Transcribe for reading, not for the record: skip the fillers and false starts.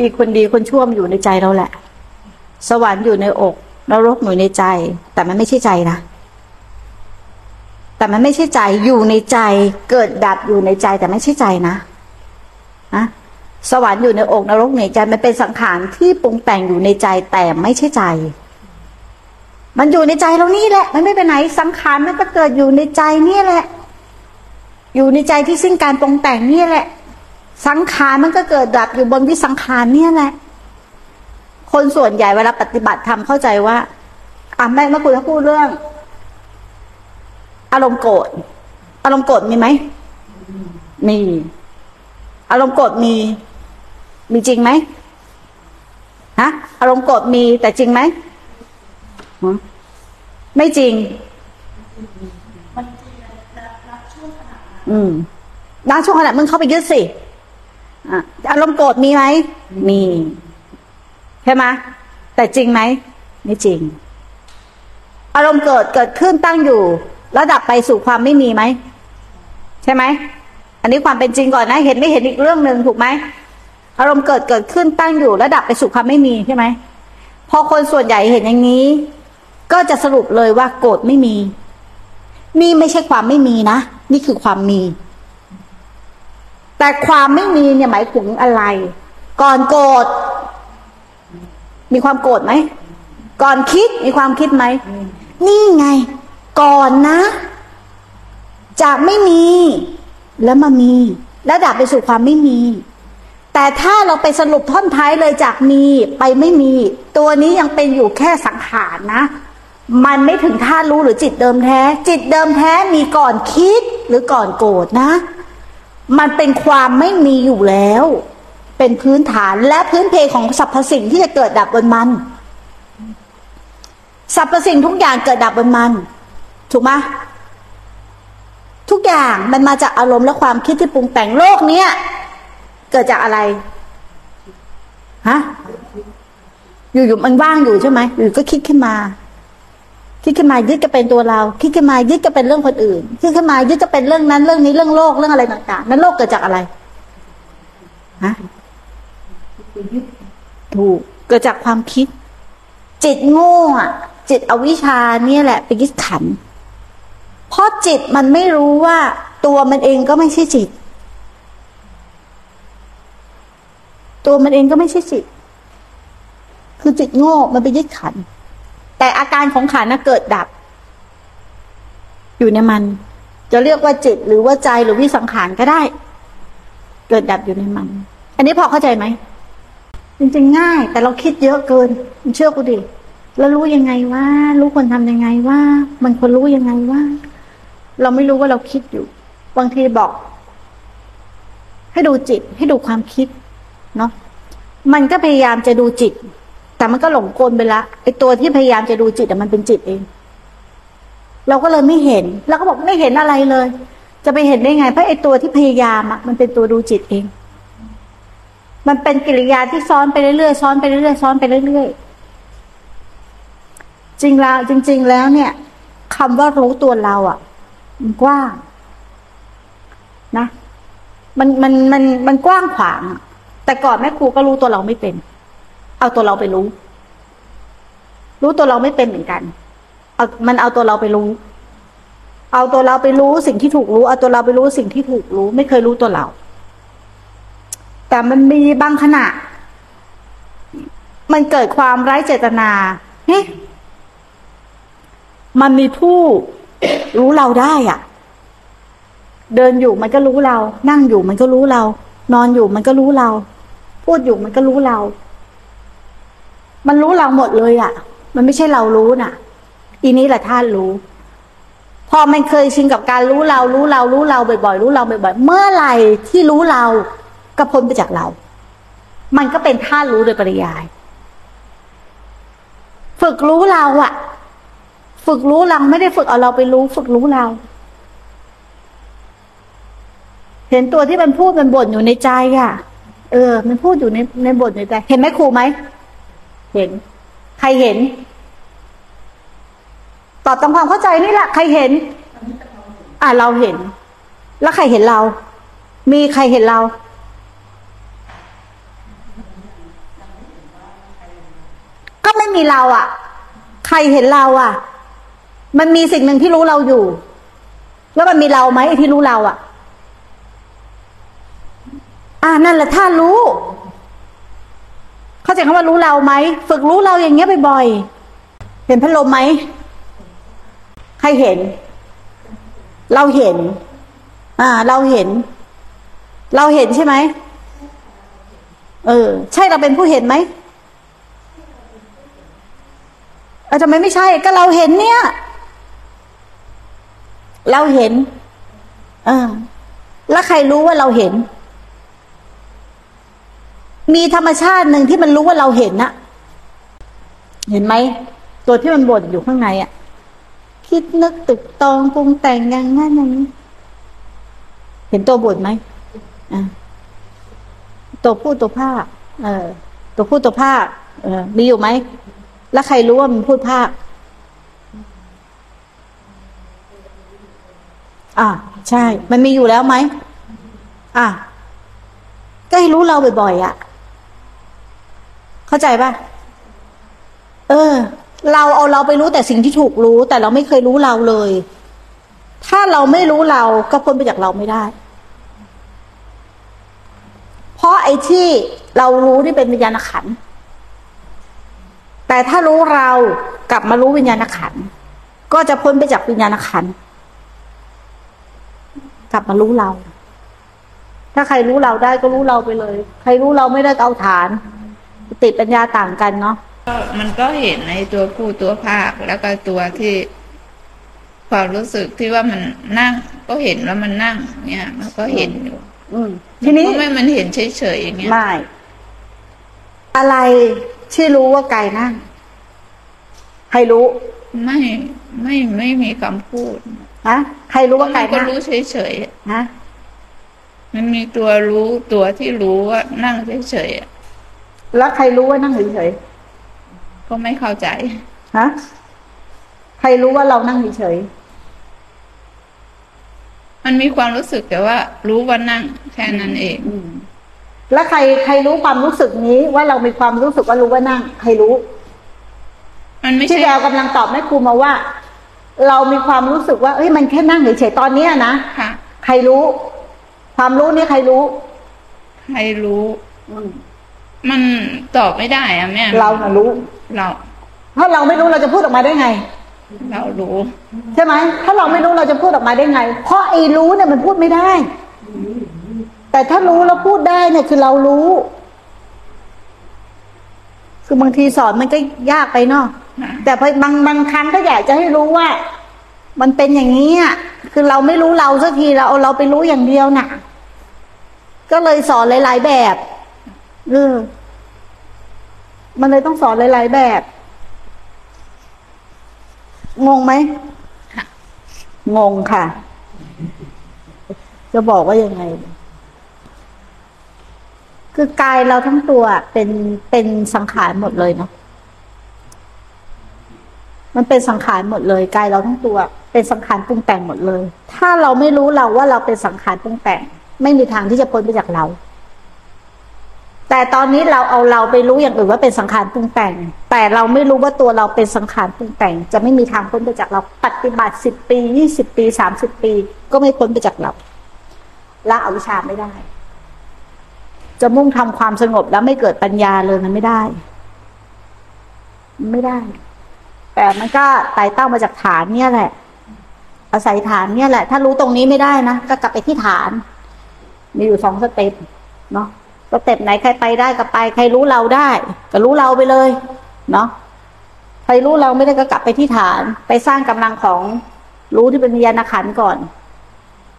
อีกคนดีคนชั่วอยู่ในใจเราแหละสวรรค์อยู่ในอกนรกอยู่ในใจแต่มันไม่ใช่ใจนะแต่มันไม่ใช่ใจอยู่ในใจเกิดดับอยู่ในใจแต่ไม่ใช่ใจนะนะสวรรค์อยู่ในอกนรกในใจมันเป็นสังขารที่ปรุงแต่งอยู่ในใจแต่ไม่ใช่ใจมันอยู่ในใจเรานี่แหละมันไม่ไปไหนสังขารมันก็เกิดอยู่ในใจนี่แหละอยู่ในใจที่ซึ่งการปรุงแต่งนี่แหละสังขารมันก็เกิดดับอยู่บนวิสังขารนี่แหละคนส่วนใหญ่เวลาปฏิบัติธรรมเข้าใจว่าแม่เมื่อคุณพูดเรื่องอารมณ์โกรธอารมณ์โกรธมีไหมมีอารมณ์โกรธมีจริงไหมฮะอารมณ์โกรธมีแต่จริงไหมไม่จริงนักช่วงขณะมึงเข้าไปยึดสิอารมณ์โกรธมีไหมมีใช่ไหมแต่จริงไหมไม่จริงอารมณ์โกรธเกิดขึ้นตั้งอยู่ระดับไปสู่ความไม่มีไหมใช่ไหมอันนี้ความเป็นจริงก่อนนะเห็นไม่เห็นอีกเรื่องนึงถูกไหมอารมณ์เกิดขึ้นตั้งอยู่ระดับไปสู่ความไม่มีใช่ไหมพอคนส่วนใหญ่เห็นอย่างนี้ก็จะสรุปเลยว่าโกรธไม่มีนี่ไม่ใช่ความไม่มีนะนี่คือความมีแต่ความไม่มีเนี่ยหมายถึงอะไรก่อนโกรธมีความโกรธไหมก่อนคิดมีความคิดไหมนี่ไงก่อนนะจากไม่มีแล้วมามีแล้วดับไปสู่ความไม่มีแต่ถ้าเราไปสรุปท่อนท้ายเลยจากมีไปไม่มีตัวนี้ยังเป็นอยู่แค่สังขารนะมันไม่ถึงธาตุรู้หรือจิตเดิมแท้จิตเดิมแท้มีก่อนคิดหรือก่อนโกรธนะมันเป็นความไม่มีอยู่แล้วเป็นพื้นฐานและพื้นเพของสรรพสิ่งที่จะเกิดดับบนมันสรรพสิ่งทุกอย่างเกิดดับบนมันถูกไหมทุกอย่างมันมาจากอารมณ์และความคิดที่ปรุงแต่งโลกเนี้ยเกิดจากอะไรฮะอยู่ๆมันว่างอยู่ใช่ไหมอยู่ก็คิดขึ้นมายึดก็เป็นตัวเราคิดขึ้นมายึดก็เป็นเรื่องคนอื่นคิดขึ้นมายึดก็เป็นเรื่องนั้นเรื่องนี้เรื่องโลกเรื่องอะไรต่างๆนั้นโลกเกิดจากอะไรฮะถูกเกิดจากความคิดจิตโง่อะจิตอวิชชาเนี่ยแหละไปยึดขันเพราะจิตมันไม่รู้ว่าตัวมันเองก็ไม่ใช่จิตคือจิตโง่มันไปยึดขันแต่อาการของขันน่ะเกิดดับอยู่ในมันจะเรียกว่าจิตหรือว่าใจหรือวิสังขารก็ได้เกิดดับอยู่ในมันอันนี้พอเข้าใจไหมจริงๆง่ายแต่เราคิดเยอะเกินมันเชื่อกูดิแล้วรู้ยังไงว่ารู้ควรทำยังไงว่ามันควรรู้ยังไงว่าเราไม่รู้ว่าเราคิดอยู่บางทีบอกให้ดูจิตให้ดูความคิดเนาะมันก็พยายามจะดูจิตแต่มันก็หลงกลไปละไอตัวที่พยายามจะดูจิตแต่มันเป็นจิตเองเราก็เลยไม่เห็นเราก็บอกไม่เห็นอะไรเลยจะไปเห็นได้ไงเพราะไอตัวที่พยายามอ่ะมันเป็นตัวดูจิตเองมันเป็นกิริยาที่ซ้อนไปเรื่อยๆจริงแล้วเนี่ยคำว่ารู้ตัวเราอ่ะมันกว้างนะมันกว้างขวางแต่ก่อนแม่ครูก็รู้ตัวเราไม่เป็นเอาตัวเราไปรู้ตัวเราไม่เป็นเหมือนกันเอาตัวเราไปรู้สิ่งที่ถูกรู้เอาตัวเราไปรู้สิ่งที่ถูกรู้ไม่เคยรู้ตัวเราแต่มันมีบางขณะมันเกิดความไร้เจตนาเฮ้มันมีผู้รู้เราได้อ่ะเดินอยู่มันก็รู้เรานั่งอยู่มันก็รู้เรานอนอยู่มันก็รู้เราพูดอยู่มันก็รู้เรามันรู้เราหมดเลยอ่ะมันไม่ใช่เรารู้น่ะอีนี้แหละธาตุรู้พอมันเคยชินกับการรู้เราบ่อยๆเมื่อไหร่ที่รู้เราก็พ้นไปจากเรามันก็เป็นธาตุรู้โดยปริยายฝึกรู้เราอ่ะฝึกรู้เราไม่ได้ฝึกเอาเราไปรู้ฝึกรู้เราเห็นตัวที่มันพูดมันบ่นอยู่ในใจอ่ะมันพูดอยู่ในบ่นในใจเห็นไหมครูไหมเห็นใครเห็นตอบตามความเข้าใจนี่แหละใครเห็นเราเห็นแล้วใครเห็นเรามีใครเห็นเรา ได้มีเราอ่ะใครเห็นเราอ่ะมันมีสิ่งหนึ่งที่รู้เราอยู่แล้วมันมีเราไหมไอ้ที่รู้เราอ่ะนั่นแหละถ้ารู้เข้าใจคำว่ารู้เราไหมฝึกรู้เราอย่างเงี้ยบ่อยๆเห็นพัดลมไหมใครเห็นเราเห็นเราเห็นใช่ไหมใช่เราเป็นผู้เห็นไหมทำไมไม่ใช่ก็เราเห็นเนี่ยเราเห็นแล้วใครรู้ว่าเราเห็นมีธรรมชาติหนึ่งที่มันรู้ว่าเราเห็นน่ะเห็นไหมตัวที่มันบ่นอยู่ข้างในอ่ะคิดนึกตึกตองปรุงแต่งอย่างนั้นอย่างนี้เห็นตัวบ่นไหมตัวพูดตัวภาคตัวพูดตัวภาคมีอยู่ไหมแล้วใครรู้ว่ามันพูดภาคใช่มันมีอยู่แล้วไหมก็ให้รู้เราบ่อยๆเข้าใจป่ะเราเอาเราไปรู้แต่สิ่งที่ถูกรู้แต่เราไม่เคยรู้เราเลยถ้าเราไม่รู้เราก็พ้นไปจากเราไม่ได้เพราะไอ้ที่เรารู้นี่เป็นวิญญาณขันธ์แต่ถ้ารู้เรากลับมารู้วิญญาณขันธ์ก็จะพ้นไปจากวิญญาณขันธ์กลับมารู้เราถ้าใครรู้เราได้ก็รู้เราไปเลยใครรู้เราไม่ได้ก็เอาฐานติดปัญญาต่างกันเนาะมันก็เห็นในตัวผู้ตัวภาคแล้วก็ตัวที่ความรู้สึกที่ว่ามันนั่งก็เห็นว่ามันนั่งเนี่ยมันก็เห็นอยู่ทีนี้ไม่มันเห็นเฉยๆอย่างเงี้ยไม่อะไรที่รู้ว่ากายนั่งใครรู้ไม่มีคำพูดใครรู้ว่ากายนั่งก็รู้เฉยๆมันมีตัวรู้ตัวที่รู้ว่านั่งเฉยๆแล้วใครรู้ว่านั่งเฉยๆก็ไม่เข้าใจใครรู้ว่าเรานั่งเฉยๆมันมีความรู้สึกแต่ว่ารู้ว่านั่งแค่นั้นเองแล้วใครรู้ความรู้สึกนี้ว่าเรามีความรู้สึกว่ารู้ว่านั่งใครรู้มันไม่ใช่ที่แววกำลังตอบแม่ครูมาว่าเรามีความรู้สึกว่าเอ้ยมันแค่นั่งเฉยๆตอนนี้นะใครรู้ความรู้นี่ใครรู้ใครรู้มันตอบไม่ได้อะแม่เราน่ะรู้เราถ้าเราไม่รู้เราจะพูดออกมาได้ไงเรารู้ใช่ไหมถ้าเราไม่รู้เราจะพูดออกมาได้ไงเพราะไอ้รู้เนี่ยมันพูดไม่ได้แต่ถ้ารู้แล้วพูดได้เนี่ยคือเรารู้คือบางทีสอนมันก็ยากไปเนาะแต่บางครั้งก็อยากจะให้รู้ว่ามันเป็นอย่างนี้อ่ะคือเราไม่รู้เราสักทีเราเอาเราไปรู้อย่างเดียวน่ะก็เลยสอนหลายๆแบบมันเลยต้องสอนหลายๆแบบงงไหมงงค่ะจะบอกว่ายังไงคือกายเราทั้งตัวเป็นสังขารหมดเลยเนาะมันเป็นสังขารหมดเลยกายเราทั้งตัวเป็นสังขารปรุงแต่งหมดเลยถ้าเราไม่รู้เราว่าเราเป็นสังขารปรุงแต่งไม่มีทางที่จะพ้นไปจากเราแต่ตอนนี้เราเอาเราไปรู้อย่างอื่นว่าเป็นสังขารปรุงแต่งแต่เราไม่รู้ว่าตัวเราเป็นสังขารปรุงแต่งจะไม่มีทางพ้นไปจากเราปฏิบัติ10ปี20ปี30ปีก็ไม่พ้นไปจากเราละอวิชชาไม่ได้จะมุ่งทำความสงบแล้วไม่เกิดปัญญาเลยมันไม่ได้ไม่ได้แต่มันก็ไต่เต้ามาจากฐานเนี่ยแหละอาศัยฐานเนี่ยแหละถ้ารู้ตรงนี้ไม่ได้นะก็กลับไปที่ฐานมีอยู่2สเต็ปเนาะสเต็ปไหนใครไปได้ก็ไปใครรู้เราได้ก็รู้เราไปเลยเนาะใครรู้เราไม่ได้ก็กลับไปที่ฐานไปสร้างกำลังของรู้ที่เป็นวิญญาณขันธ์ก่อน